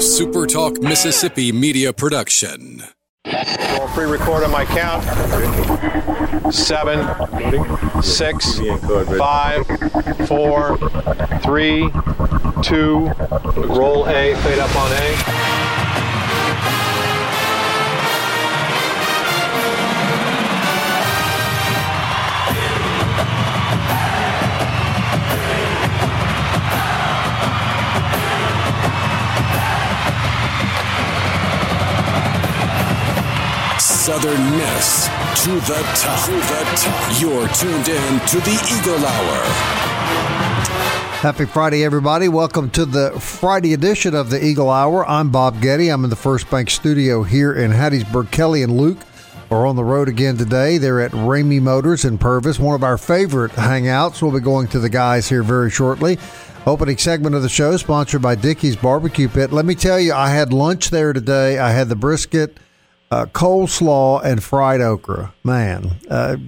a Super Talk Mississippi media production. I'll pre-record on my count. 7, 6, 5, 4, 3, 2, roll A, fade up on A. Southern Miss to the top. You're tuned in to the Eagle Hour. Happy Friday, everybody. Welcome to the Friday edition of the Eagle Hour. I'm Bob Getty. I'm in the First Bank Studio here in Hattiesburg. Kelly and Luke are on the road again today. They're at Ramey Motors in Purvis, one of our favorite hangouts. We'll be going to the guys here very shortly. Opening segment of the show sponsored by Dickie's Barbecue Pit. Let me tell you, I had lunch there today. I had the brisket, coleslaw, and fried okra. Man,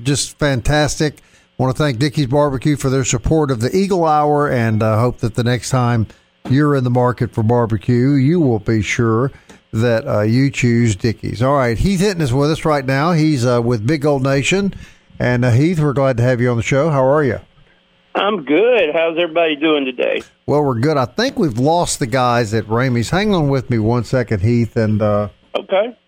just fantastic. Want to thank Dickie's Barbecue for their support of the Eagle Hour, and hope that the next time you're in the market for barbecue, you will be sure that you choose Dickie's. All right, Heath Hinton is with us right now. He's with Big Gold Nation. And Heath, we're glad to have you on the show. How are you? I'm good. How's everybody doing today? Well, we're good. I think we've lost the guys at Ramey's. Hang on with me one second, Heath. And okay.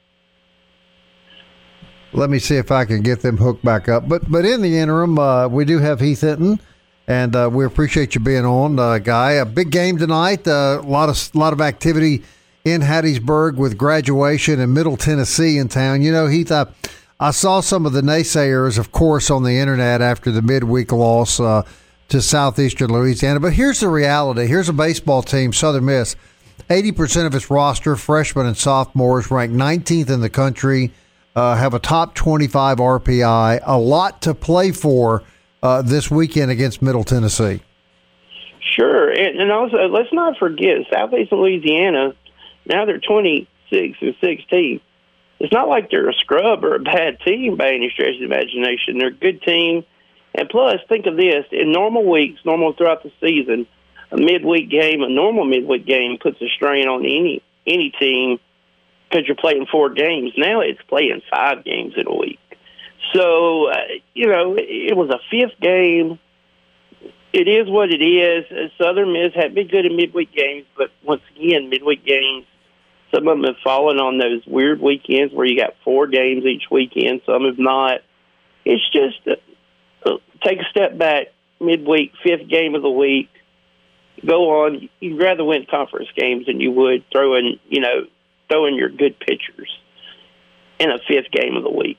Let me see if I can get them hooked back up. But in the interim, we do have Heath Hinton, and we appreciate you being on, Guy. A big game tonight, a lot of activity in Hattiesburg with graduation and Middle Tennessee in town. You know, Heath, I saw some of the naysayers, of course, on the internet after the midweek loss to Southeastern Louisiana. But here's the reality. Here's a baseball team, Southern Miss, 80% of its roster, freshmen and sophomores, ranked 19th in the country, have a top 25 RPI, a lot to play for this weekend against Middle Tennessee. Sure, and also let's not forget Southeastern Louisiana. Now they're 26-16. It's not like they're a scrub or a bad team by any stretch of the imagination. They're a good team, and plus, think of this: in normal weeks, normal throughout the season, a normal midweek game puts a strain on any team. Because you're playing 4 games. Now it's playing 5 games in a week. So, it was a 5th game. It is what it is. Southern Miss had been good in midweek games, but once again, midweek games, some of them have fallen on those weird weekends where you got 4 games each weekend. Some have not. It's just take a step back, midweek, 5th game of the week, go on. You'd rather win conference games than you would throw in, throwing your good pitchers in a 5th game of the week.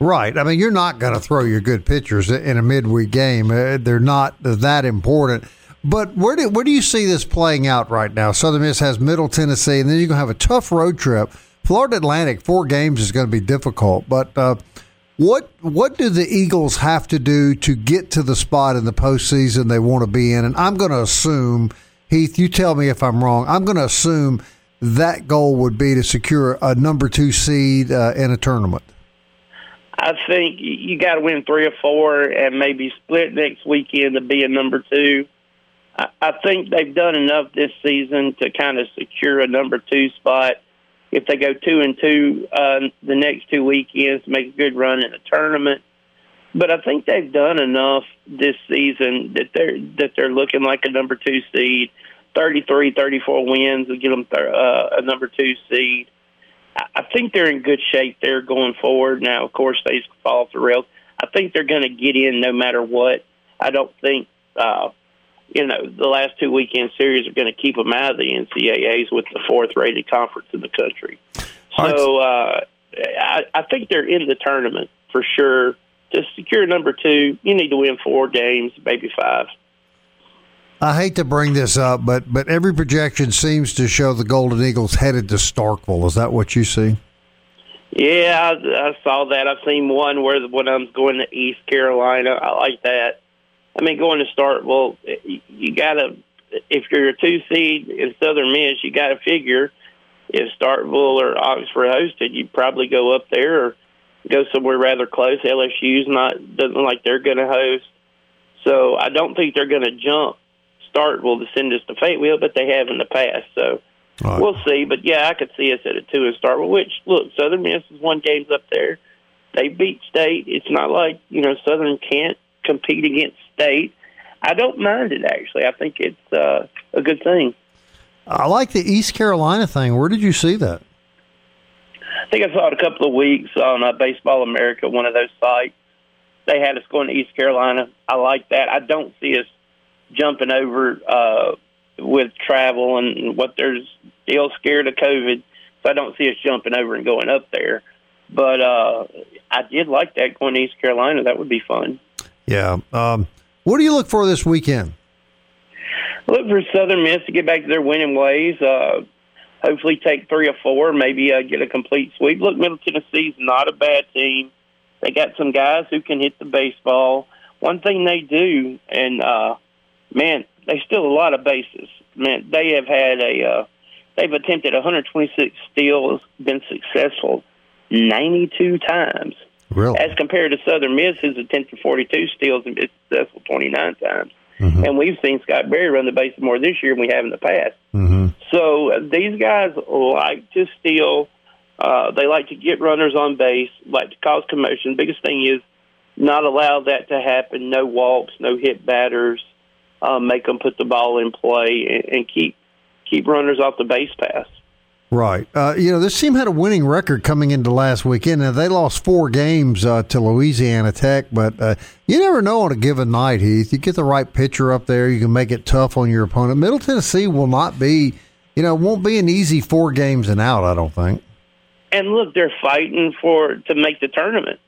Right. I mean, you're not going to throw your good pitchers in a midweek game. They're not that important. But where do you see this playing out right now? Southern Miss has Middle Tennessee, and then you're going to have a tough road trip. Florida Atlantic, 4 games is going to be difficult. But what do the Eagles have to do to get to the spot in the postseason they want to be in? And I'm going to assume, Heath, you tell me if I'm wrong, I'm going to assume that goal would be to secure a number 2 seed in a tournament. I think you got to win 3 or 4 and maybe split next weekend to be a number 2. I think they've done enough this season to kind of secure a number 2 spot. If they go 2-2 the next 2 weekends, make a good run in a tournament. But I think they've done enough this season that they're looking like a number 2 seed. 33, 34 wins will get them a number 2 seed. I think they're in good shape there going forward. Now, of course, they fall off the rails. I think they're going to get in no matter what. I don't think, the last 2 weekend series are going to keep them out of the NCAAs with the 4th-rated conference in the country. So I think they're in the tournament for sure. To secure number 2, you need to win 4 games, maybe 5. I hate to bring this up, but every projection seems to show the Golden Eagles headed to Starkville. Is that what you see? Yeah, I saw that. I've seen one where when I'm going to East Carolina, I like that. I mean, going to Starkville, you gotta, if you're a 2 seed in Southern Miss, you gotta figure if Starkville or Oxford hosted, you'd probably go up there or go somewhere rather close. LSU's doesn't like they're going to host, so I don't think they're going to jump Starkville to send us to Fayetteville, but they have in the past. So Right. We'll see, but yeah, I could see us at a 2 and start. Which, look, Southern Miss has won games up there. They beat State. It's not like, you know, Southern can't compete against State. I don't mind it, actually. I think it's a good thing. I like the East Carolina thing. Where did you see that? I think I saw it a couple of weeks on Baseball America, one of those sites. They had us going to East Carolina. I like that. I don't see us jumping over with travel and what they're still scared of COVID, so I don't see us jumping over and going up there. But I did like that going to East Carolina. That would be fun. Yeah. What do you look for this weekend? Look for Southern Miss to get back to their winning ways. Hopefully take 3 or 4, maybe get a complete sweep. Look, Middle Tennessee's not a bad team. They got some guys who can hit the baseball. One thing they do, and, man, they steal a lot of bases. Man, they have had they've attempted 126 steals, been successful 92 times. Really? As compared to Southern Miss, who's attempted 42 steals and been successful 29 times. Mm-hmm. And we've seen Scott Berry run the base more this year than we have in the past. Mm-hmm. So these guys like to steal. They like to get runners on base, like to cause commotion. Biggest thing is not allow that to happen. No walks, no hit batters. Make them put the ball in play and keep runners off the base paths. Right. You know, this team had a winning record coming into last weekend. Now, they lost 4 games to Louisiana Tech, but you never know on a given night, Heath. You get the right pitcher up there, you can make it tough on your opponent. Middle Tennessee will not be, you know, won't be an easy 4 games and out, I don't think. And, look, they're fighting to make the tournament.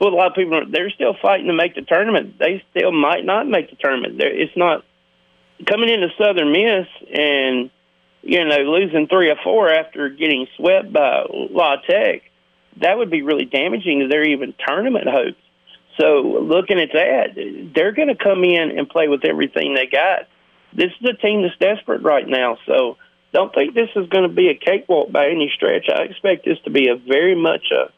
Well, a lot of people they're still fighting to make the tournament. They still might not make the tournament. It's not coming into Southern Miss and, you know, losing 3 or 4 after getting swept by La Tech. That would be really damaging to their even tournament hopes. So looking at that, they're going to come in and play with everything they got. This is a team that's desperate right now. So don't think this is going to be a cakewalk by any stretch. I expect this to be a very much a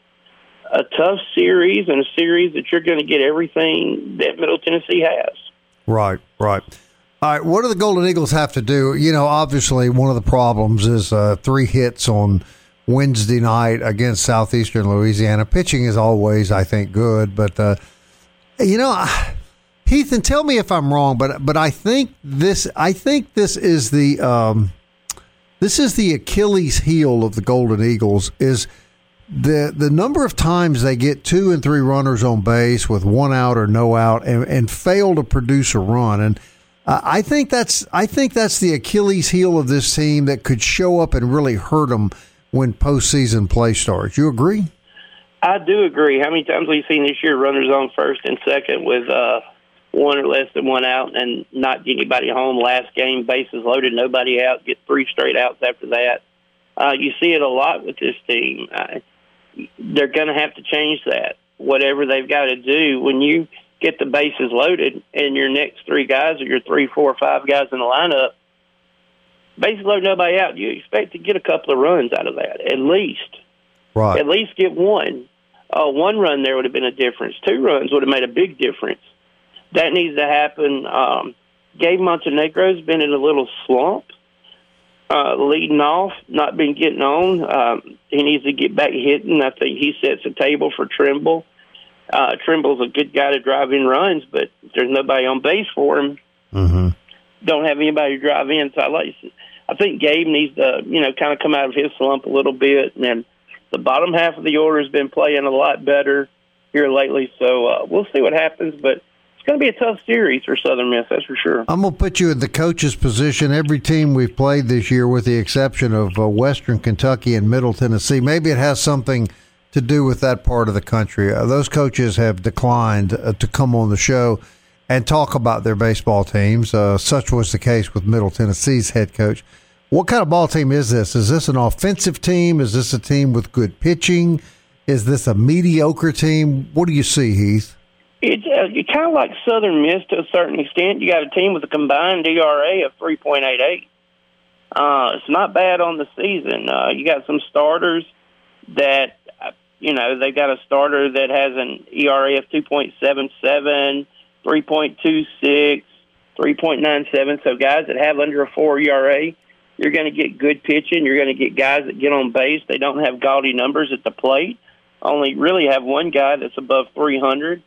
tough series and a series that you're going to get everything that Middle Tennessee has. Right, right. All right, what do the Golden Eagles have to do? You know, obviously one of the problems is 3 hits on Wednesday night against Southeastern Louisiana. Pitching is always, I think, good. But, you know, Heath, and tell me if I'm wrong, but I think this is the Achilles heel of the Golden Eagles is – The number of times they get 2 and 3 runners on base with 1 out or no out and fail to produce a run, and I think that's the Achilles heel of this team that could show up and really hurt them when postseason play starts. You agree? I do agree. How many times have we seen this year runners on 1st and 2nd with 1 or less than 1 out and not get anybody home? Last game, bases loaded, nobody out, get 3 straight outs after that. You see it a lot with this team. They're going to have to change that, whatever they've got to do. When you get the bases loaded and your next 3 guys or your 3, 4, 5 guys in the lineup, bases load nobody out, you expect to get a couple of runs out of that, at least. Right. At least get 1. 1 run there would have been a difference. 2 runs would have made a big difference. That needs to happen. Gabe Montenegro has been in a little slump. Leading off, not been getting on. He needs to get back hitting. I think he sets a table for Trimble. Trimble's a good guy to drive in runs, but if there's nobody on base for him, mm-hmm. Don't have anybody to drive in. So I think Gabe needs to, you know, kind of come out of his slump a little bit. And then the bottom half of the order has been playing a lot better here lately. So we'll see what happens, but it's going to be a tough series for Southern Miss, that's for sure. I'm going to put you in the coach's position. Every team we've played this year, with the exception of Western Kentucky and Middle Tennessee, maybe it has something to do with that part of the country. Those coaches have declined to come on the show and talk about their baseball teams. Such was the case with Middle Tennessee's head coach. What kind of ball team is this? Is this an offensive team? Is this a team with good pitching? Is this a mediocre team? What do you see, Heath? It's kind of like Southern Miss to a certain extent. You got a team with a combined ERA of 3.88. It's not bad on the season. You got some starters that, you know, they got a starter that has an ERA of 2.77, 3.26, 3.97. So guys that have under a 4 ERA, You're going to get good pitching. You're going to get guys that get on base. They don't have gaudy numbers at the plate. Only really have one guy that's above 300.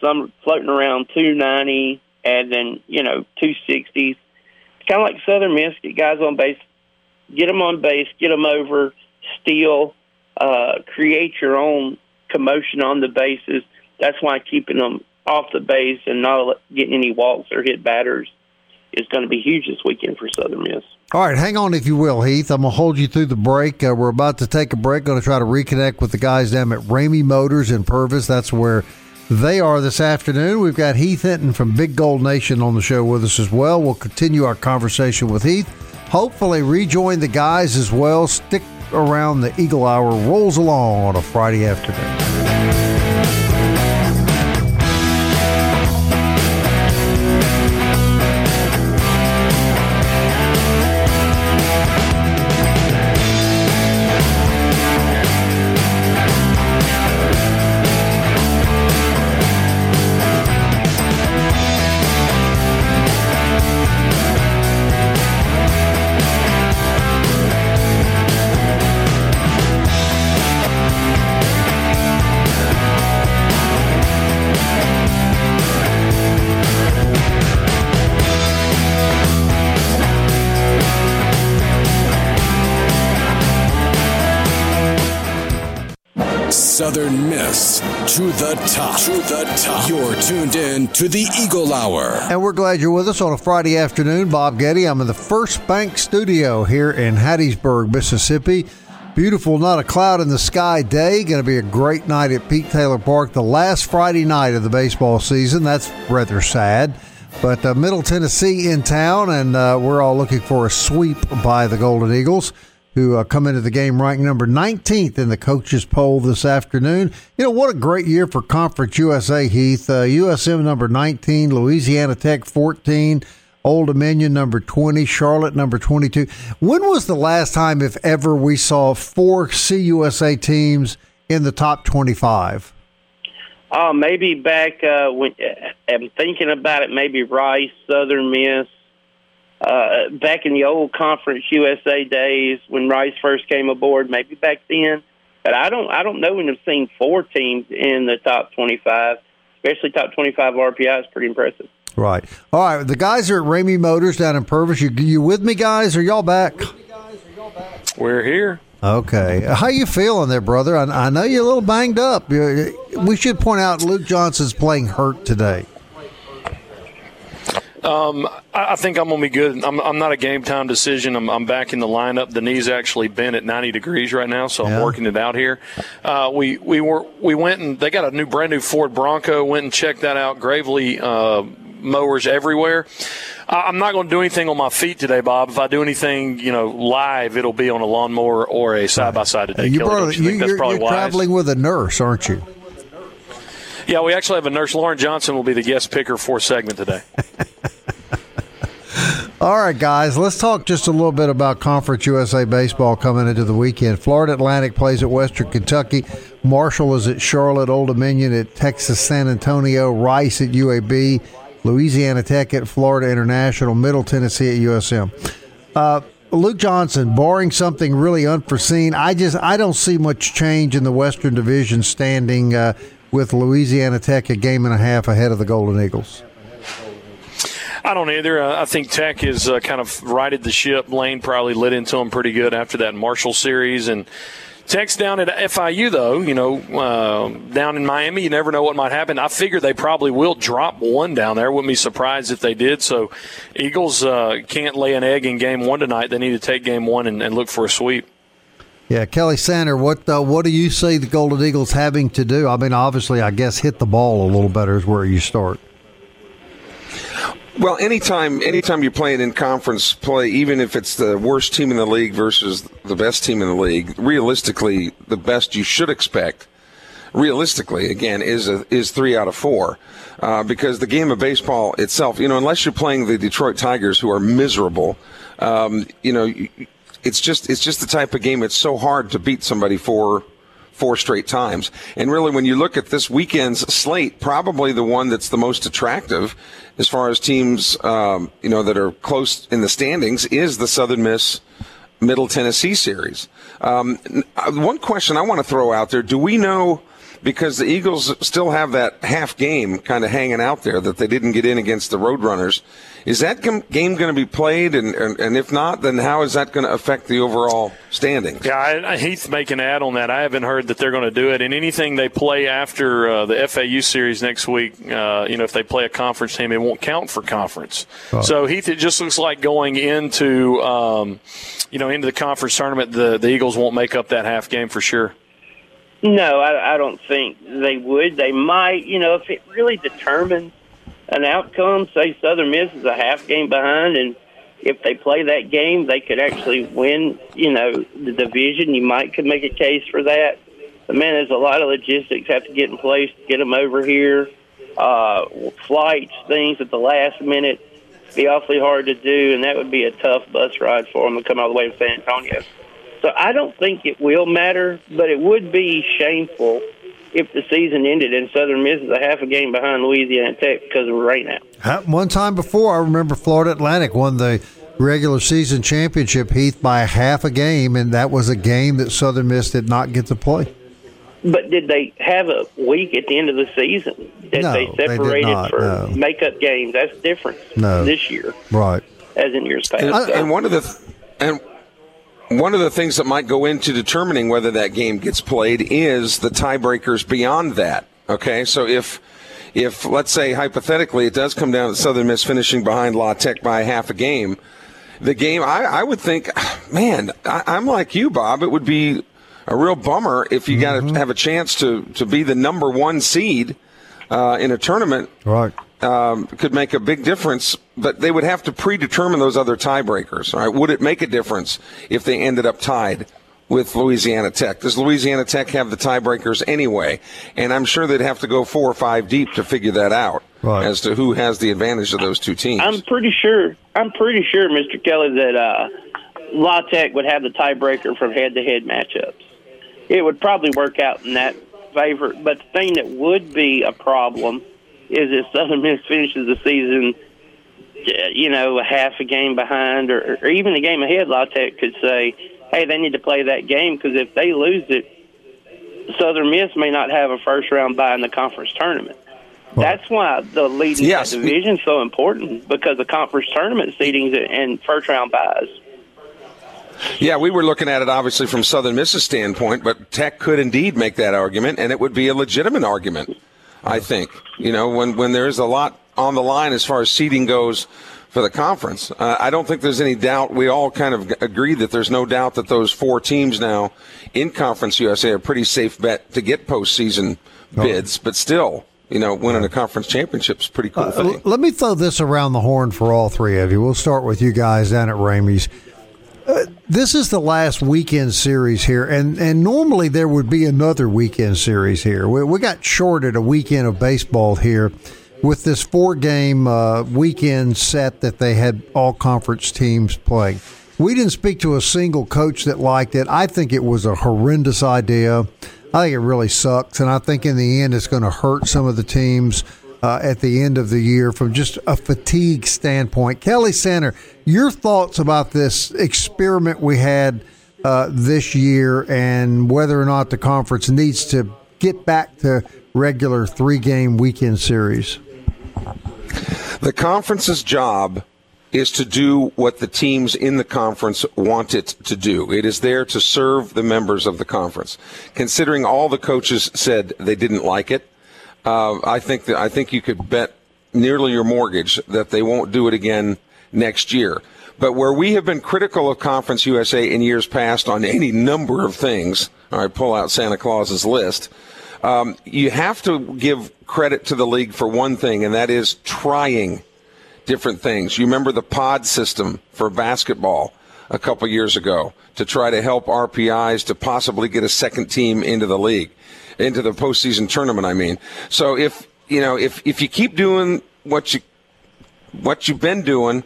Some floating around 290, and then 260. It's kind of like Southern Miss. Get guys on base, get them on base, get them over, steal, create your own commotion on the bases. That's why keeping them off the base and not getting any walks or hit batters is going to be huge this weekend for Southern Miss. All right, hang on if you will, Heath. I'm going to hold you through the break. We're about to take a break. Going to try to reconnect with the guys down at Ramey Motors in Purvis. That's where they are this afternoon. We've got Heath Hinton from Big Gold Nation on the show with us as well. We'll continue our conversation with Heath. Hopefully rejoin the guys as well. Stick around. The Eagle Hour rolls along on a Friday afternoon. Southern Miss to the top. To the top. You're tuned in to the Eagle Hour. And we're glad you're with us on a Friday afternoon. Bob Getty, I'm in the First Bank Studio here in Hattiesburg, Mississippi. Beautiful, not a cloud in the sky day. Going to be a great night at Pete Taylor Park, the last Friday night of the baseball season. That's rather sad. But Middle Tennessee in town, and we're all looking for a sweep by the Golden Eagles, who come into the game ranked number 19th in the coaches poll this afternoon. You know, what a great year for Conference USA, Heath. USM number 19, Louisiana Tech 14, Old Dominion number 20, Charlotte number 22. When was the last time, if ever, we saw four CUSA teams in the top 25? Maybe back when I'm thinking about it, maybe Rice, Southern Miss. Back in the old Conference USA days when Rice first came aboard, maybe back then. But I don't know when I've seen four teams in the top 25, especially top 25 RPI is pretty impressive. Right. All right, the guys are at Ramey Motors down in Purvis. You with me, guys? Are y'all back? We're here. Okay. How you feeling there, brother? I know you're a little banged up. We should point out Luke Johnson's playing hurt today. I think I'm going to be good. I'm not a game-time decision. I'm back in the lineup. The knee's actually bent at 90 degrees right now, so I'm working it out here. We went and they got a brand new Ford Bronco. Went and checked that out. Gravely mowers everywhere. I'm not going to do anything on my feet today, Bob. If I do anything, live, it'll be on a lawnmower or a side-by-side today. You're traveling with a nurse, aren't you? Yeah, we actually have a nurse. Lauren Johnson will be the guest picker for segment today. All right, guys, let's talk just a little bit about Conference USA baseball coming into the weekend. Florida Atlantic plays at Western Kentucky. Marshall is at Charlotte. Old Dominion at Texas San Antonio. Rice at UAB. Louisiana Tech at Florida International. Middle Tennessee at USM. Luke Johnson, barring something really unforeseen, I don't see much change in the Western Division standing with Louisiana Tech a game and a half ahead of the Golden Eagles. I don't either. I think Tech has kind of righted the ship. Lane probably lit into them pretty good after that Marshall series. And Tech's down at FIU, though, down in Miami. You never know what might happen. I figure they probably will drop one down there. Wouldn't be surprised if they did. So Eagles can't lay an egg in game one tonight. They need to take game one and look for a sweep. Yeah, Kelly Sander, what do you see the Golden Eagles having to do? I mean, obviously, I guess hit the ball a little better is where you start. Well, anytime you're playing in conference play, even if it's the worst team in the league versus the best team in the league, realistically, the best you should expect, again, is 3 out of 4, because the game of baseball itself, unless you're playing the Detroit Tigers, who are miserable, it's just the type of game it's so hard to beat somebody for. four straight times. And really, when you look at this weekend's slate, probably the one that's the most attractive as far as teams, that are close in the standings is the Southern Miss Middle Tennessee series. One question I want to throw out there, do we know, because the Eagles still have that half game kind of hanging out there that they didn't get in against the Roadrunners, is that game going to be played? And if not, then how is that going to affect the overall standings? Yeah, Heath make an add on that. I haven't heard that they're going to do it. And anything they play after the FAU series next week, if they play a conference team, it won't count for conference. Oh. So, Heath, it just looks like going into, into the conference tournament, the Eagles won't make up that half game for sure. No, I don't think they would. They might, if it really determines an outcome, say Southern Miss is a half game behind, and if they play that game, they could actually win, the division. You could make a case for that. But, man, there's a lot of logistics have to get in place to get them over here. Flights, things at the last minute, be awfully hard to do, and that would be a tough bus ride for them to come all the way to San Antonio. So I don't think it will matter, but it would be shameful if the season ended and Southern Miss is a half a game behind Louisiana Tech because of rain out. One time before, I remember Florida Atlantic won the regular season championship, Heath, by half a game, and that was a game that Southern Miss did not get to play. But did they have a week at the end of the season that they separated for makeup games? That's different this year, right? As in years past. One of the things that might go into determining whether that game gets played is the tiebreakers beyond that, okay? So if let's say, hypothetically, it does come down to Southern Miss finishing behind La Tech by half a game, the game, I would think, man, I'm like you, Bob. It would be a real bummer if you got to have a chance to be the number one seed in a tournament. Right. Could make a big difference, but they would have to predetermine those other tiebreakers. All right, would it make a difference if they ended up tied with Louisiana Tech? Does Louisiana Tech have the tiebreakers anyway? And I'm sure they'd have to go 4 or 5 deep to figure that out as to who has the advantage of those two teams. I'm pretty sure, Mr. Kelly, that La Tech would have the tiebreaker from head-to-head matchups. It would probably work out in that favor, but the thing that would be a problem is if Southern Miss finishes the season, half a game behind or even a game ahead, La Tech could say, hey, they need to play that game because if they lose it, Southern Miss may not have a first-round bye in the conference tournament. Well, that's why the leading division is so important because of conference tournament seedings and first-round byes. Yeah, we were looking at it, obviously, from Southern Miss's standpoint, but Tech could indeed make that argument, and it would be a legitimate argument. I think, when there is a lot on the line as far as seeding goes for the conference, I don't think there's any doubt. We all kind of agree that there's no doubt that those 4 teams now in Conference USA are a pretty safe bet to get postseason bids. But still, winning a conference championship is a pretty cool thing. Let me throw this around the horn for all 3 of you. We'll start with you guys down at Ramey's. This is the last weekend series here, and normally there would be another weekend series here. We got shorted a weekend of baseball here with this 4-game weekend set that they had all conference teams playing. We didn't speak to a single coach that liked it. I think it was a horrendous idea. I think it really sucks, and I think in the end it's going to hurt some of the teams at the end of the year from just a fatigue standpoint. Kelly Sander, your thoughts about this experiment we had this year and whether or not the conference needs to get back to regular 3-game weekend series? The conference's job is to do what the teams in the conference want it to do. It is there to serve the members of the conference. Considering all the coaches said they didn't like it, I think you could bet nearly your mortgage that they won't do it again next year. But where we have been critical of Conference USA in years past on any number of things, all right, pull out Santa Claus's list, you have to give credit to the league for one thing, and that is trying different things. You remember the pod system for basketball a couple years ago to try to help RPIs to possibly get a second team into the league. Into the postseason tournament, I mean. So if you keep doing what you've been doing,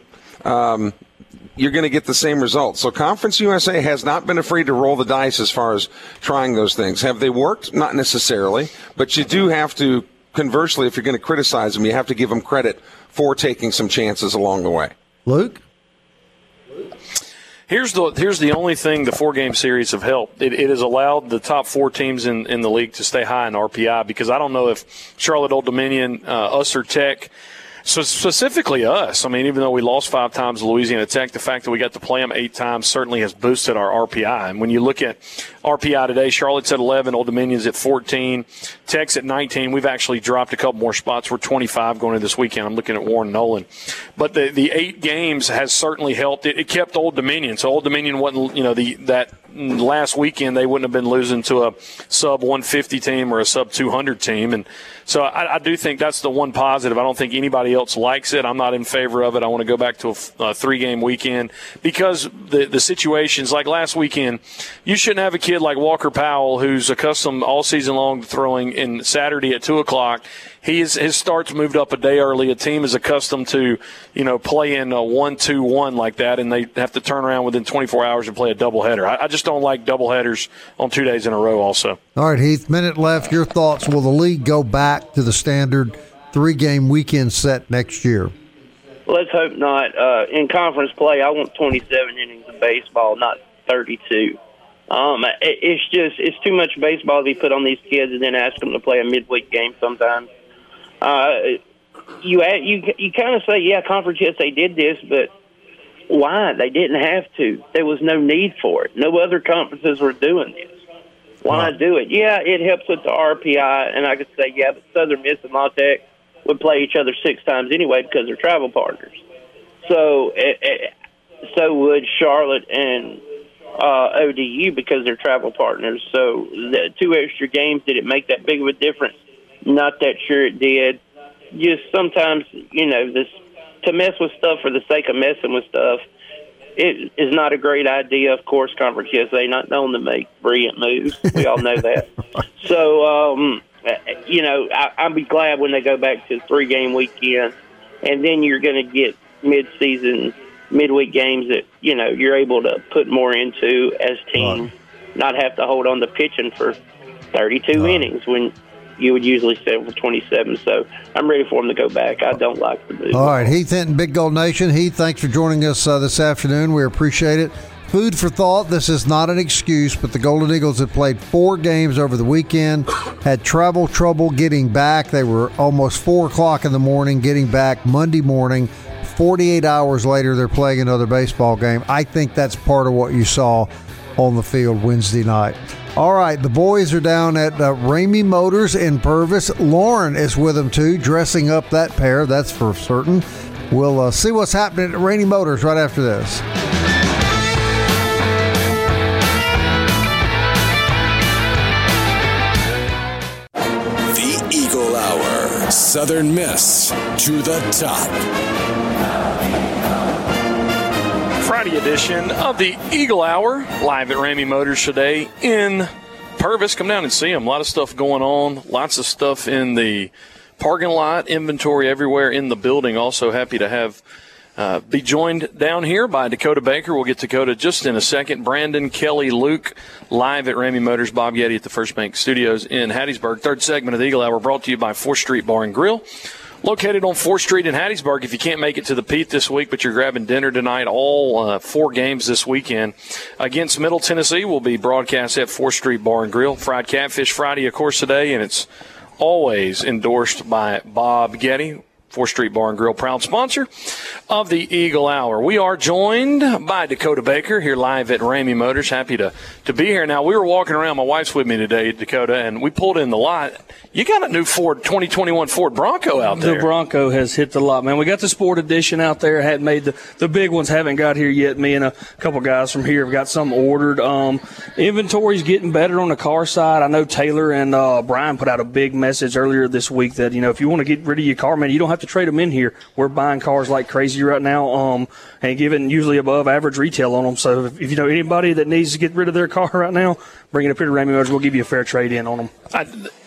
you're going to get the same result. So Conference USA has not been afraid to roll the dice as far as trying those things. Have they worked? Not necessarily, but you do have to, conversely, if you're going to criticize them, you have to give them credit for taking some chances along the way. Luke? Here's the only thing the four-game series have helped. It has allowed the top four teams in the league to stay high in RPI, because I don't know if Charlotte, Old Dominion, us, or Tech, so specifically us, I mean, even though we lost 5 times to Louisiana Tech, the fact that we got to play them 8 times certainly has boosted our RPI. And when you look at RPI today, Charlotte's at 11, Old Dominion's at 14, Tech's at 19. We've actually dropped a couple more spots. We're 25 going into this weekend. I'm looking at Warren Nolan. But the 8 games has certainly helped. It kept Old Dominion. So Old Dominion wasn't, you know, that last weekend they wouldn't have been losing to a sub-150 team or a sub-200 team. And so I do think that's the one positive. I don't think anybody else likes it. I'm not in favor of it. I want to go back to a 3-game weekend, because the situations like last weekend, you shouldn't have a kid like Walker Powell, who's accustomed all season long to throwing in Saturday at 2 o'clock. His starts moved up a day early. A team is accustomed to, you know, playing a 1-2-1 like that, and they have to turn around within 24 hours and play a doubleheader. I just don't like doubleheaders on 2 days in a row also. All right, Heath, minute left. Your thoughts. Will the league go back to the standard 3-game weekend set next year? Let's hope not. In conference play, I want 27 innings of baseball, not 32. It's too much baseball to be put on these kids and then ask them to play a midweek game sometimes. You kind of say, yeah, Conference USA did this, but why? They didn't have to. There was no need for it. No other conferences were doing this. Why do it? Yeah, it helps with the RPI, and I could say, yeah, but Southern Miss and La Tech would play each other 6 times anyway because they're travel partners. So so would Charlotte and ODU because they're travel partners. So the 2 extra games, did it make that big of a difference? Not that sure it did. Just sometimes, you know, this to mess with stuff for the sake of messing with stuff, it is not a great idea. Of course, Conference USA not known to make brilliant moves. We all know that. So, you know, I'll be glad when they go back to 3-game weekend, and then you're going to get mid-season, midweek games that, you know, you're able to put more into as teams, not have to hold on to pitching for 32 innings when – you would usually settle for 27, so I'm ready for them to go back. I don't like the move. All right, Heath Hinton, Big Gold Nation. Heath, thanks for joining us this afternoon. We appreciate it. Food for thought. This is not an excuse, but the Golden Eagles had played 4 games over the weekend, had trouble getting back. They were almost 4 o'clock in the morning getting back Monday morning. 48 hours later, they're playing another baseball game. I think that's part of what you saw on the field Wednesday night. All right, the boys are down at Ramey Motors in Purvis. Lauren is with them, too, dressing up that pair. That's for certain. We'll see what's happening at Ramey Motors right after this. The Eagle Hour, Southern Miss to the top. Friday edition of the Eagle Hour, live at Ramey Motors today in Purvis. Come down and see them. A lot of stuff going on. Lots of stuff in the parking lot, inventory everywhere in the building. Also happy to have be joined down here by Dakota Baker. We'll get Dakota just in a second. Brandon, Kelly, Luke, live at Ramey Motors. Bob Getty at the First Bank Studios in Hattiesburg. Third segment of the Eagle Hour brought to you by 4th Street Bar and Grill. Located on 4th Street in Hattiesburg. If you can't make it to the Pete this week, but you're grabbing dinner tonight, all 4 games this weekend against Middle Tennessee will be broadcast at 4th Street Bar and Grill. Fried Catfish Friday, of course, today, and it's always endorsed by Bob Getty. 4th Street Bar and Grill, proud sponsor of the Eagle Hour. We are joined by Dakota Baker here live at Ramey Motors. Happy to be here. Now, we were walking around. My wife's with me today, Dakota, and we pulled in the lot. You got a new 2021 Ford Bronco out there. The Bronco has hit the lot, man. We got the Sport Edition out there. Hadn't made the big ones. Haven't got here yet. Me and a couple guys from here have got some ordered. Inventory's getting better on the car side. I know Taylor and Brian put out a big message earlier this week that, you know, if you want to get rid of your car, man, you don't have to trade them in here. We're buying cars like crazy right now, and giving usually above average retail on them. So if you know anybody that needs to get rid of their car right now, bring it up here to Ramey Motors. We'll give you a fair trade in on them. I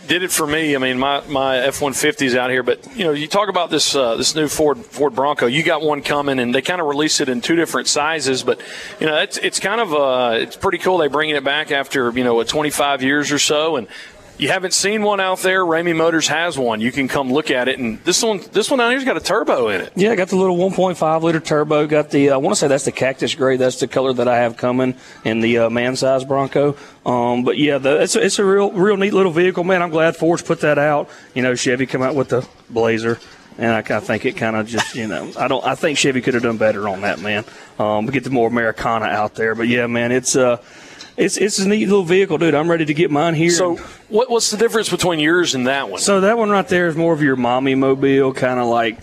did it for me. I mean, my F-150 is out here, but you know, you talk about this this new Ford Bronco. You got one coming, and they kind of released it in two different sizes. But you know, it's kind of it's pretty cool. They're bringing it back after 25 years or so, and you haven't seen one out there. Ramey Motors has one. You can come look at it, and this one out here's got a turbo in it. Yeah, got the little 1.5 liter turbo. Got the I want to say that's the cactus gray. That's the color that I have coming in the man size Bronco. But yeah, it's a real neat little vehicle, man. I'm glad Ford's put that out. You know, Chevy come out with the Blazer. And I think it kind of just, I think Chevy could have done better on that, man. We get the more Americana out there, but yeah, man, it's a neat little vehicle, dude. I'm ready to get mine here. So, what's the difference between yours and that one? So that one right there is more of your mommy mobile, kind of like.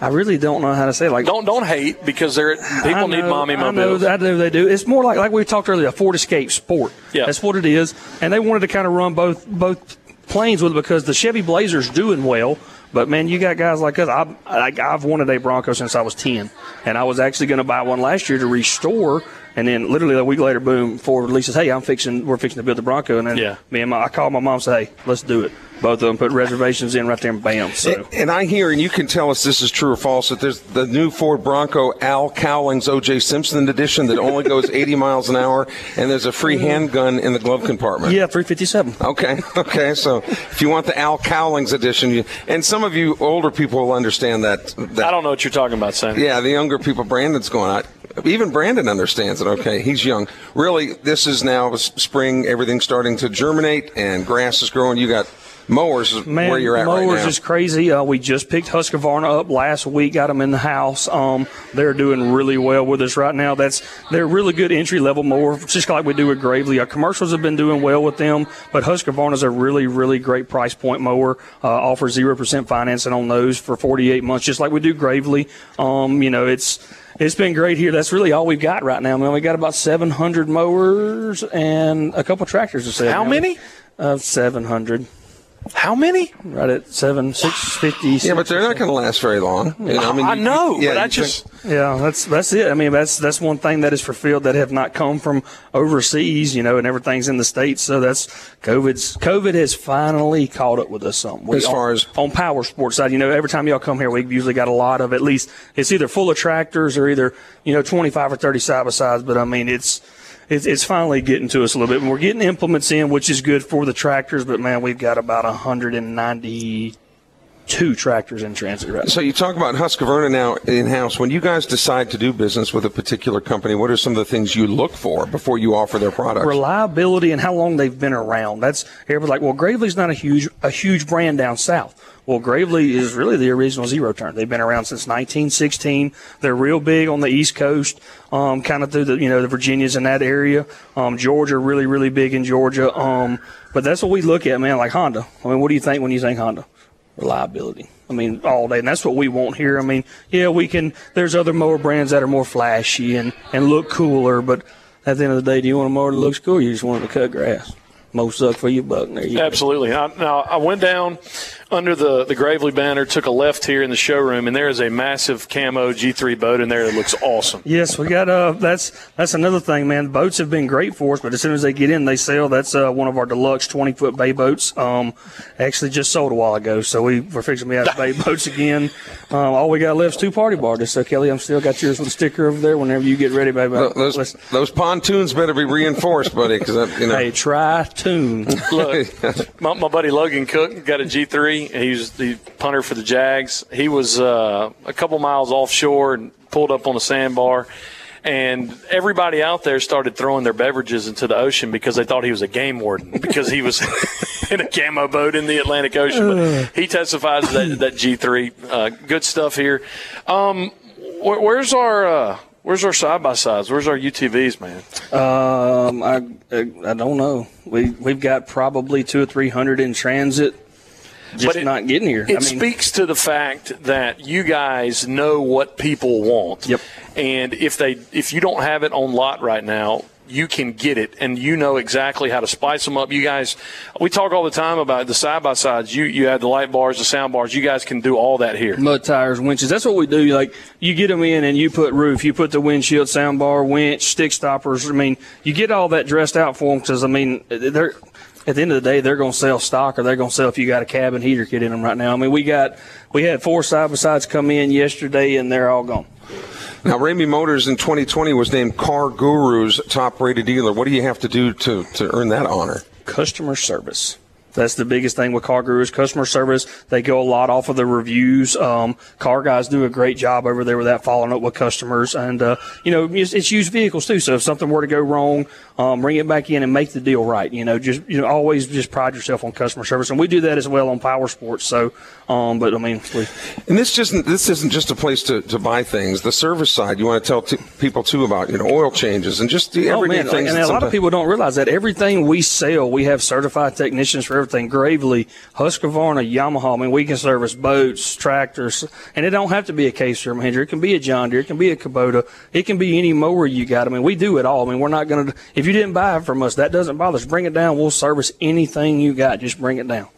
I really don't know how to say it. Like, don't hate because people need mommy mobiles. I know they do. It's more like we talked earlier, a Ford Escape Sport. Yeah, that's what it is. And they wanted to kind of run both planes with it because the Chevy Blazer's doing well. But, man, you got guys like us. I've wanted a Bronco since I was 10, and I was actually going to buy one last year to restore, and then literally a week later, boom, Ford releases, hey, we're fixing to build the Bronco. And then I called my mom and said, hey, let's do it. Both of them put reservations in right there, and bam. So. And I hear, and you can tell us this is true or false, that there's the new Ford Bronco Al Cowling's O.J. Simpson edition that only goes 80 miles an hour, and there's a free handgun in the glove compartment. Yeah, 357. Okay. So if you want the Al Cowling's edition, and some of you older people will understand that. I don't know what you're talking about, Sam. Yeah, the younger people, Brandon's going out. Even Brandon understands it, okay? He's young. Really, this is now spring. Everything's starting to germinate, and grass is growing. You got mowers is where you're at right now. Mowers is crazy. We just picked Husqvarna up last week, got them in the house. They're doing really well with us right now. They're really good entry-level mower, just like we do with Gravely. Our commercials have been doing well with them, but Husqvarna's a really, really great price point mower. Offers 0% financing on those for 48 months, just like we do Gravely. It's been great here. That's really all we've got right now, man. We got about 700 mowers and a couple tractors to sell. How many? 700. How many? Right at 650. Yeah, but they're not going to last very long. That's it. I mean, that's one thing that is fulfilled that have not come from overseas, and everything's in the States. So that's COVID has finally caught up with us some. On power sports side, every time y'all come here, we usually got a lot of, at least it's either full of tractors or either 25 or 30 side by sides. But I mean, it's finally getting to us a little bit. And we're getting implements in, which is good for the tractors. But, man, we've got about 192 tractors in transit right now. So you talk about Husqvarna now in-house. When you guys decide to do business with a particular company, what are some of the things you look for before you offer their product? Reliability and how long they've been around. That's everybody's like, well, Gravely's not a huge brand down south. Well, Gravely is really the original zero turn. They've been around since 1916. They're real big on the East Coast, kind of through the the Virginias in that area. Georgia, really, really big in Georgia. But that's what we look at, man, like Honda. I mean, what do you think when you think Honda? Reliability. I mean, all day. And that's what we want here. I mean, yeah, there's other mower brands that are more flashy and look cooler, but at the end of the day, do you want a mower that looks cool or you just want it to cut grass? Most suck for your buck. There you absolutely. Now, I went down under the Gravely banner, took a left here in the showroom, and there is a massive camo G3 boat in there that looks awesome. Yes, we got that's another thing, man. Boats have been great for us, but as soon as they get in, they sell. That's one of our deluxe 20-foot bay boats. Actually just sold a while ago, so we're fixing me out bay boats again. All we got left is two party barges. So, Kelly, I'm still got yours with a sticker over there whenever you get ready, baby. Those pontoons better be reinforced, buddy, because Hey, try tune. Look, my buddy Logan Cook got a G3. He was the punter for the Jags. He was a couple miles offshore and pulled up on a sandbar, and everybody out there started throwing their beverages into the ocean because they thought he was a game warden because he was in a camo boat in the Atlantic Ocean. But he testifies that G3. Good stuff here. Where's our Where's our side-by-sides? Where's our UTVs, man? I don't know. We've got probably 200 or 300 in transit, not getting here. It speaks to the fact that you guys know what people want. Yep. And if you don't have it on lot right now, you can get it, and you know exactly how to spice them up. You guys, we talk all the time about the side-by-sides. You have the light bars, the sound bars. You guys can do all that here. Mud tires, winches. That's what we do. Like, you get them in and you put roof. You put the windshield, sound bar, winch, stick stoppers. I mean, you get all that dressed out for them because, I mean, they're – at the end of the day, they're going to sell stock, or they're going to sell if you got a cabin heater kit in them right now. I mean, we had four side-by-sides come in yesterday, and they're all gone. Now, Ramey Motors in 2020 was named Car Guru's top-rated dealer. What do you have to do to earn that honor? Customer service. That's the biggest thing with Car Gurus, customer service. They go a lot off of the reviews. Car guys do a great job over there with that, following up with customers. And, you know, it's used vehicles, too. So if something were to go wrong, bring it back in and make the deal right. You know, always just pride yourself on customer service. And we do that as well on Power Sports. So, but, I mean. And this isn't just a place to buy things. The service side, you want to tell people, too, about, you know, oil changes and just the everyday things. And a lot of people don't realize that everything we sell, we have certified technicians for everything. Gravely, Husqvarna, Yamaha. I mean, we can service boats, tractors, and it don't have to be a Case Sheriff Mahindra. It can be a John Deere. It can be a Kubota. It can be any mower you got. I mean, we do it all. I mean, we're not going to – if you didn't buy it from us, that doesn't bother us. Bring it down. We'll service anything you got. Just bring it down.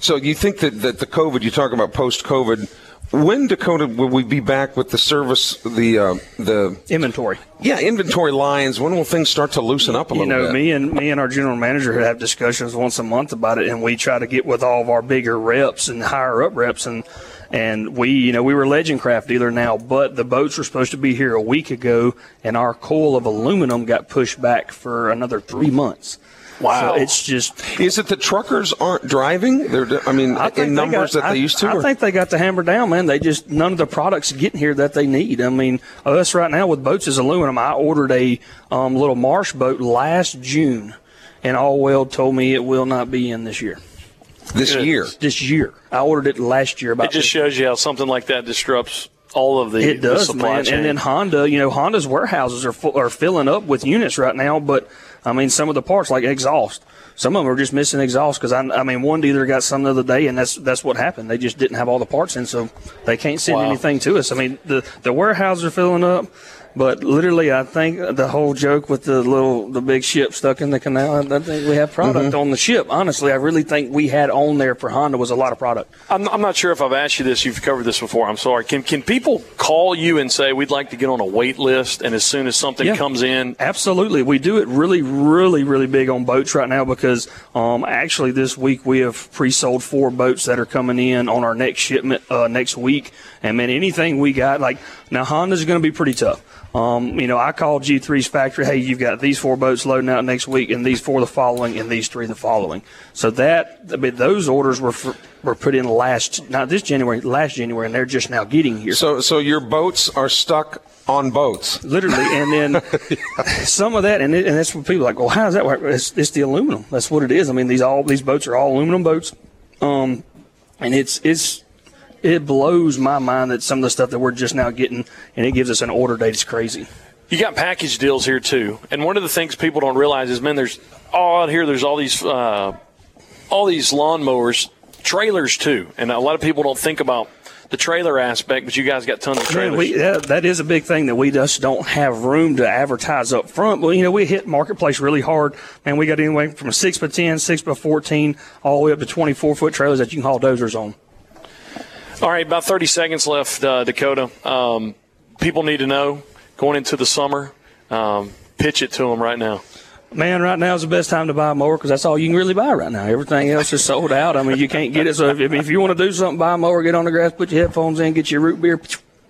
So you think that the COVID – you talk about post-COVID – when, Dakota, will we be back with the service, the inventory? Yeah, inventory lines. When will things start to loosen up a little bit? You know, me and our general manager have discussions once a month about it, and we try to get with all of our bigger reps and higher up reps. And we, you know, we were a Legend Craft dealer now, but the boats were supposed to be here a week ago, and our coil of aluminum got pushed back for another 3 months. Wow. So it's just. Is it the truckers aren't driving? I think they got the hammer down, man. They just, none of the products getting here that they need. I mean, us right now with boats is aluminum. I ordered a little Marsh boat last June, and all well told me it will not be in this year. This year. I ordered it last year. It just shows you how something like that disrupts all of the supply chain. And then Honda, you know, Honda's warehouses are filling up with units right now, but. I mean, some of the parts, like exhaust, some of them are just missing exhaust because, I mean, one dealer got some the other day, and that's what happened. They just didn't have all the parts in, so they can't send anything to us. I mean, the warehouses are filling up, but literally I think the whole joke with the big ship stuck in the canal, I think we have product on the ship. Honestly, I really think we had on there for Honda was a lot of product. I'm not sure if I've asked you this. You've covered this before. I'm sorry. Can people call you and say, we'd like to get on a wait list, and as soon as something comes in? Absolutely. We do it really, really, really big on boats right now because actually this week we have pre-sold 4 boats that are coming in on our next shipment next week. And, man, anything we got, like now Honda's going to be pretty tough. You know, I called G3's factory, hey, you've got these 4 boats loading out next week and these 4 the following and these 3 the following. So those orders were put in last January, and they're just now getting here. So your boats are stuck on boats. Literally, and then some of that, and that's what people are like, well, how does that work? It's the aluminum. That's what it is. I mean, these boats are all aluminum boats, and it blows my mind that some of the stuff that we're just now getting, and it gives us an order date, is crazy. You got package deals here too, and one of the things people don't realize is, man, there's all these lawnmowers, trailers too, and a lot of people don't think about the trailer aspect, but you guys got tons of trailers. Yeah, that is a big thing that we just don't have room to advertise up front. Well, you know, we hit marketplace really hard, and we got anywhere from a 6x10, 6x14, all the way up to 24-foot trailers that you can haul dozers on. All right, about 30 seconds left, Dakota. People need to know, going into the summer, pitch it to them right now. Man, right now is the best time to buy a mower because that's all you can really buy right now. Everything else is sold out. I mean, you can't get it. So if you want to do something, buy a mower, get on the grass, put your headphones in, get your root beer,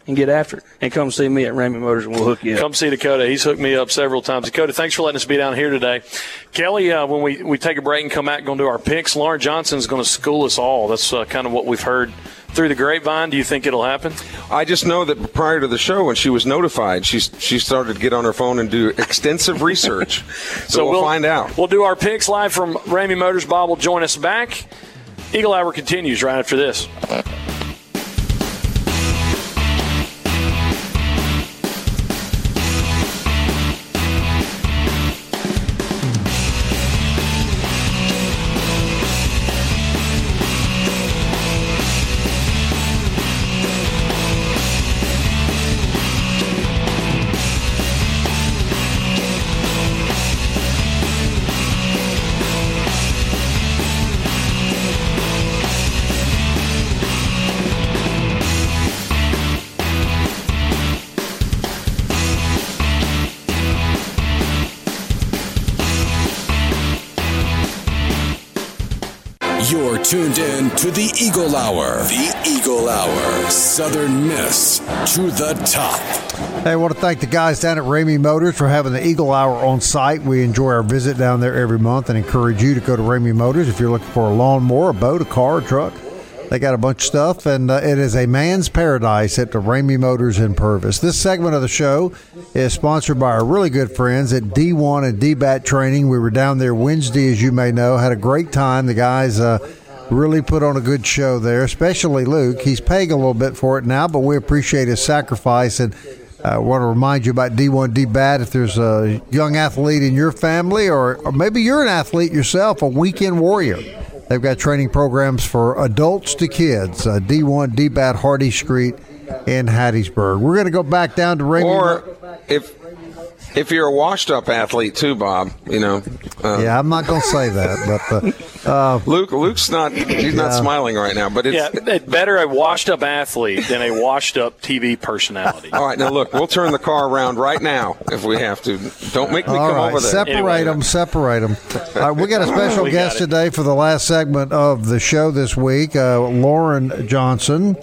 and get after it. And come see me at Ramey Motors, and we'll hook you up. Come see Dakota. He's hooked me up several times. Dakota, thanks for letting us be down here today. Kelly, when we take a break and come back, going to do our picks. Lauren Johnson's going to school us all. That's kind of what we've heard through the grapevine. Do you think it'll happen? I just know that prior to the show, when she was notified, she started to get on her phone and do extensive research. So we'll find out. We'll do our picks live from Ramey Motors. Bob will join us back. Eagle Hour continues right after this. You're tuned in to the Eagle Hour. The Eagle Hour. Southern Miss to the top. Hey, I want to thank the guys down at Ramey Motors for having the Eagle Hour on site. We enjoy our visit down there every month and encourage you to go to Ramey Motors if you're looking for a lawnmower, a boat, a car, a truck. They got a bunch of stuff, and it is a man's paradise at the Ramey Motors in Purvis. This segment of the show is sponsored by our really good friends at D1 and DBAT Training. We were down there Wednesday, as you may know. Had a great time. The guys really put on a good show there, especially Luke. He's paying a little bit for it now, but we appreciate his sacrifice. And I want to remind you about D1 DBAT. If there's a young athlete in your family, or maybe you're an athlete yourself, a weekend warrior, they've got training programs for adults to kids. D1 DBAT Hardy Street in Hattiesburg. We're going to go back down to Ramey. Or if you're a washed-up athlete too, Bob, you know. Yeah, I'm not going to say that, but Luke's not. He's not smiling right now. But it's better a washed-up athlete than a washed-up TV personality. All right, now look, we'll turn the car around right now if we have to. Don't make me all come right over there. Separate them. All right, we got a special guest today for the last segment of the show this week, Lauren Johnson,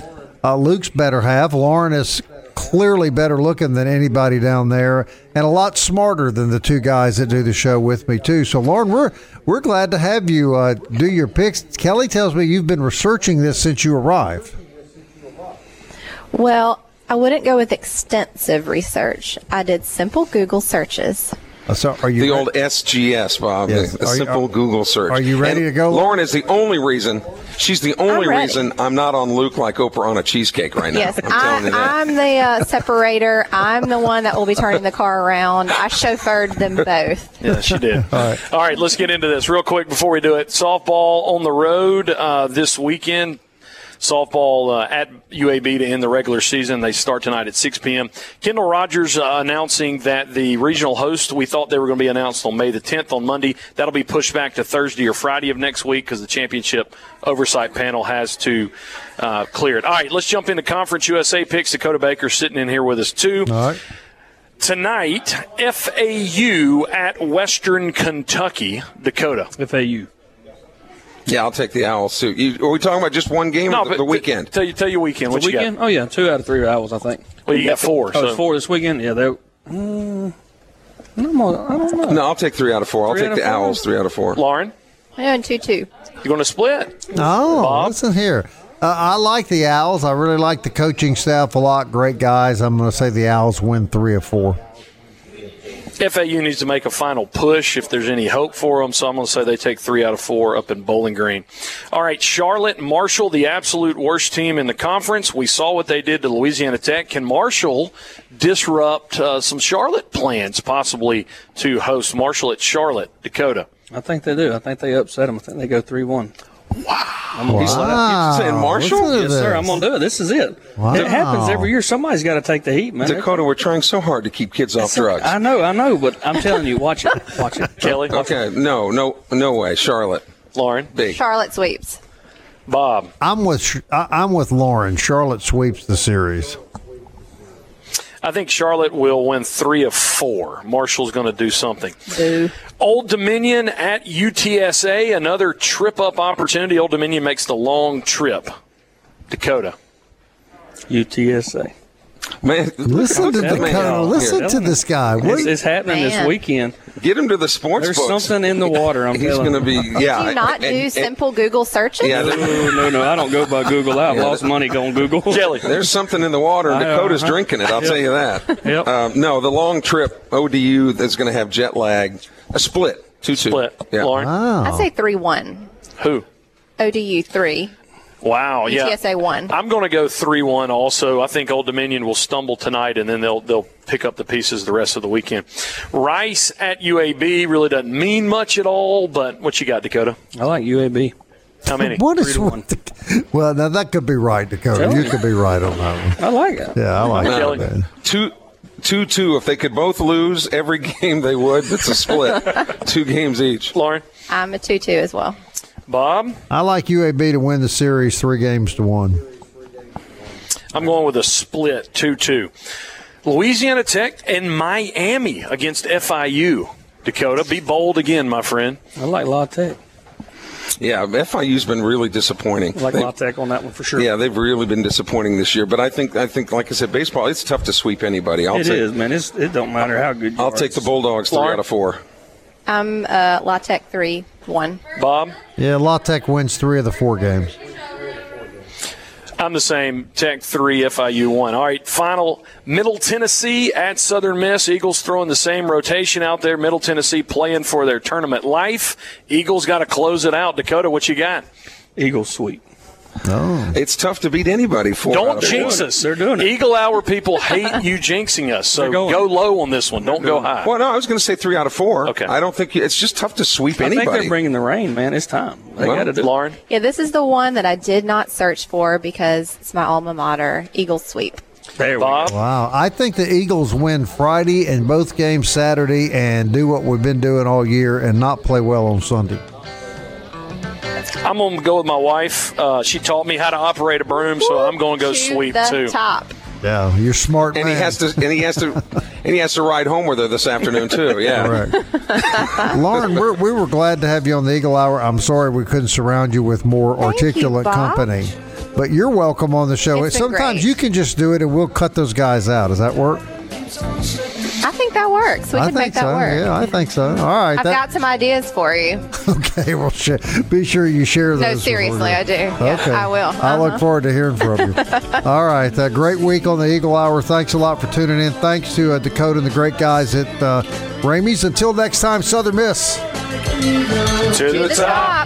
Luke's better half. Lauren is clearly better looking than anybody down there, and a lot smarter than the two guys that do the show with me too. So Lauren, we're glad to have you do your picks. Kelly tells me you've been researching this since you arrived. Well, I wouldn't go with extensive research. I did simple Google searches. So are you the old SGS, Bob? Yes. A simple Google search. Are you ready to go? Lauren is the only reason. She's the only reason I'm not on Luke like Oprah on a cheesecake right now. Yes, I'm the separator. I'm the one that will be turning the car around. I chauffeured them both. Yeah, she did. All right, let's get into this real quick before we do it. Softball on the road this weekend. Softball at UAB to end the regular season. They start tonight at 6 p.m. Kendall Rogers announcing that the regional host, we thought they were going to be announced on May the 10th on Monday. That'll be pushed back to Thursday or Friday of next week because the championship oversight panel has to clear it. All right, let's jump into Conference USA picks. Dakota Baker sitting in here with us, too. All right. Tonight, FAU at Western Kentucky. Dakota. FAU. Yeah, I'll take the Owls, too. Are we talking about just one game or the weekend? Tell your weekend. What you got? Oh, yeah, 2 out of 3 are Owls, I think. Well, you got 4. Oh, so 4 this weekend? Yeah, they I don't know. No, I'll take 3 out of 4. I'll take the Owls, 3 out of 4. Lauren? Yeah, and 2-2. You going to split? No, Bob? Listen here. I like the Owls. I really like the coaching staff a lot. Great guys. I'm going to say the Owls win 3 or 4. FAU needs to make a final push if there's any hope for them, so I'm going to say they take 3 out of 4 up in Bowling Green. All right, Charlotte, Marshall, the absolute worst team in the conference. We saw what they did to Louisiana Tech. Can Marshall disrupt some Charlotte plans possibly to host Marshall at Charlotte, Dakota? I think they do. I think they upset them. I think they go 3-1. Wow. You're saying Marshall? Yes, sir. I'm going to do it. This is it. Wow. It happens every year. Somebody's got to take the heat, man. Dakota, we're trying so hard to keep kids off drugs. I know, but I'm telling you, watch it. Watch it. Kelly? Okay, no way. Charlotte. Lauren? Big. Charlotte sweeps. Bob? I'm with Lauren. Charlotte sweeps the series. I think Charlotte will win 3 of 4. Marshall's going to do something. Boo. Old Dominion at UTSA, another trip-up opportunity. Old Dominion makes the long trip. Dakota. UTSA. Man, listen to Dakota. Listen to this guy. It's happening this weekend. Get him to the sports books. There's something in the water. I'm telling you. He's going to be, yeah. Do you not do simple Google searches? Yeah, no. I don't go by Google. I've lost money going Google. Jelly. There's something in the water, and Dakota's drinking it. I'll tell you that. Yep. No, the long trip, ODU, that's going to have jet lag. A split. 2-2. Split. Yeah. Lauren? Wow. I say 3-1. Who? ODU 3. Wow, yeah. UTSA 1. I'm going to go 3-1 also. I think Old Dominion will stumble tonight, and then they'll pick up the pieces the rest of the weekend. Rice at UAB really doesn't mean much at all, but what you got, Dakota? I like UAB. How many? 3-1. Well, now that could be right, Dakota. You could be right on that one. I like it. Yeah, I like it. Man. 2-2. If they could both lose every game, they would. It's a split. 2 games each. Lauren? I'm a 2-2 as well. Bob? I like UAB to win the series 3-1. I'm going with a split, 2-2. Louisiana Tech and Miami against FIU. Dakota, be bold again, my friend. I like La Tech. Yeah, FIU's been really disappointing. Like La Tech on that one for sure. Yeah, they've really been disappointing this year. But I think, like I said, baseball, it's tough to sweep anybody. It is, man. It don't matter how good you are. I'll take the Bulldogs 3 out of 4. I'm La Tech 3-1. Bob? Yeah, La Tech wins 3 of the 4 games. I'm the same, Tech 3, FIU 1. All right, final, Middle Tennessee at Southern Miss. Eagles throwing the same rotation out there. Middle Tennessee playing for their tournament life. Eagles got to close it out. Dakota, what you got? Eagles sweep. Oh. It's tough to beat anybody. Don't jinx us. They're doing it. Eagle Hour people hate you jinxing us, so go low on this one. Don't go high. Well, no, I was going to say 3 out of 4. Okay. I don't think – it's just tough to sweep anybody. I think they're bringing the rain, man. It's time. They got to do it. Lauren? Yeah, this is the one that I did not search for because it's my alma mater, Eagles sweep. There we go. Wow. I think the Eagles win Friday and both games Saturday and do what we've been doing all year and not play well on Sunday. I'm going to go with my wife. She taught me how to operate a broom, so I'm going to go sweep too. Top. Yeah, you're smart, man. And he has to ride home with her this afternoon too. Yeah. Right. Lauren, we were glad to have you on the Eagle Hour. I'm sorry we couldn't surround you with more articulate company. But you're welcome on the show. Sometimes you can just do it and we'll cut those guys out. Does that work? I think that works. We can make that work. Yeah, I think so. All right. I've got some ideas for you. Okay. Well, be sure you share those. No, seriously, I do. Yeah, okay. I will. I look forward to hearing from you. All right. Great week on the Eagle Hour. Thanks a lot for tuning in. Thanks to Dakota and the great guys at Ramey's. Until next time, Southern Miss. To the top.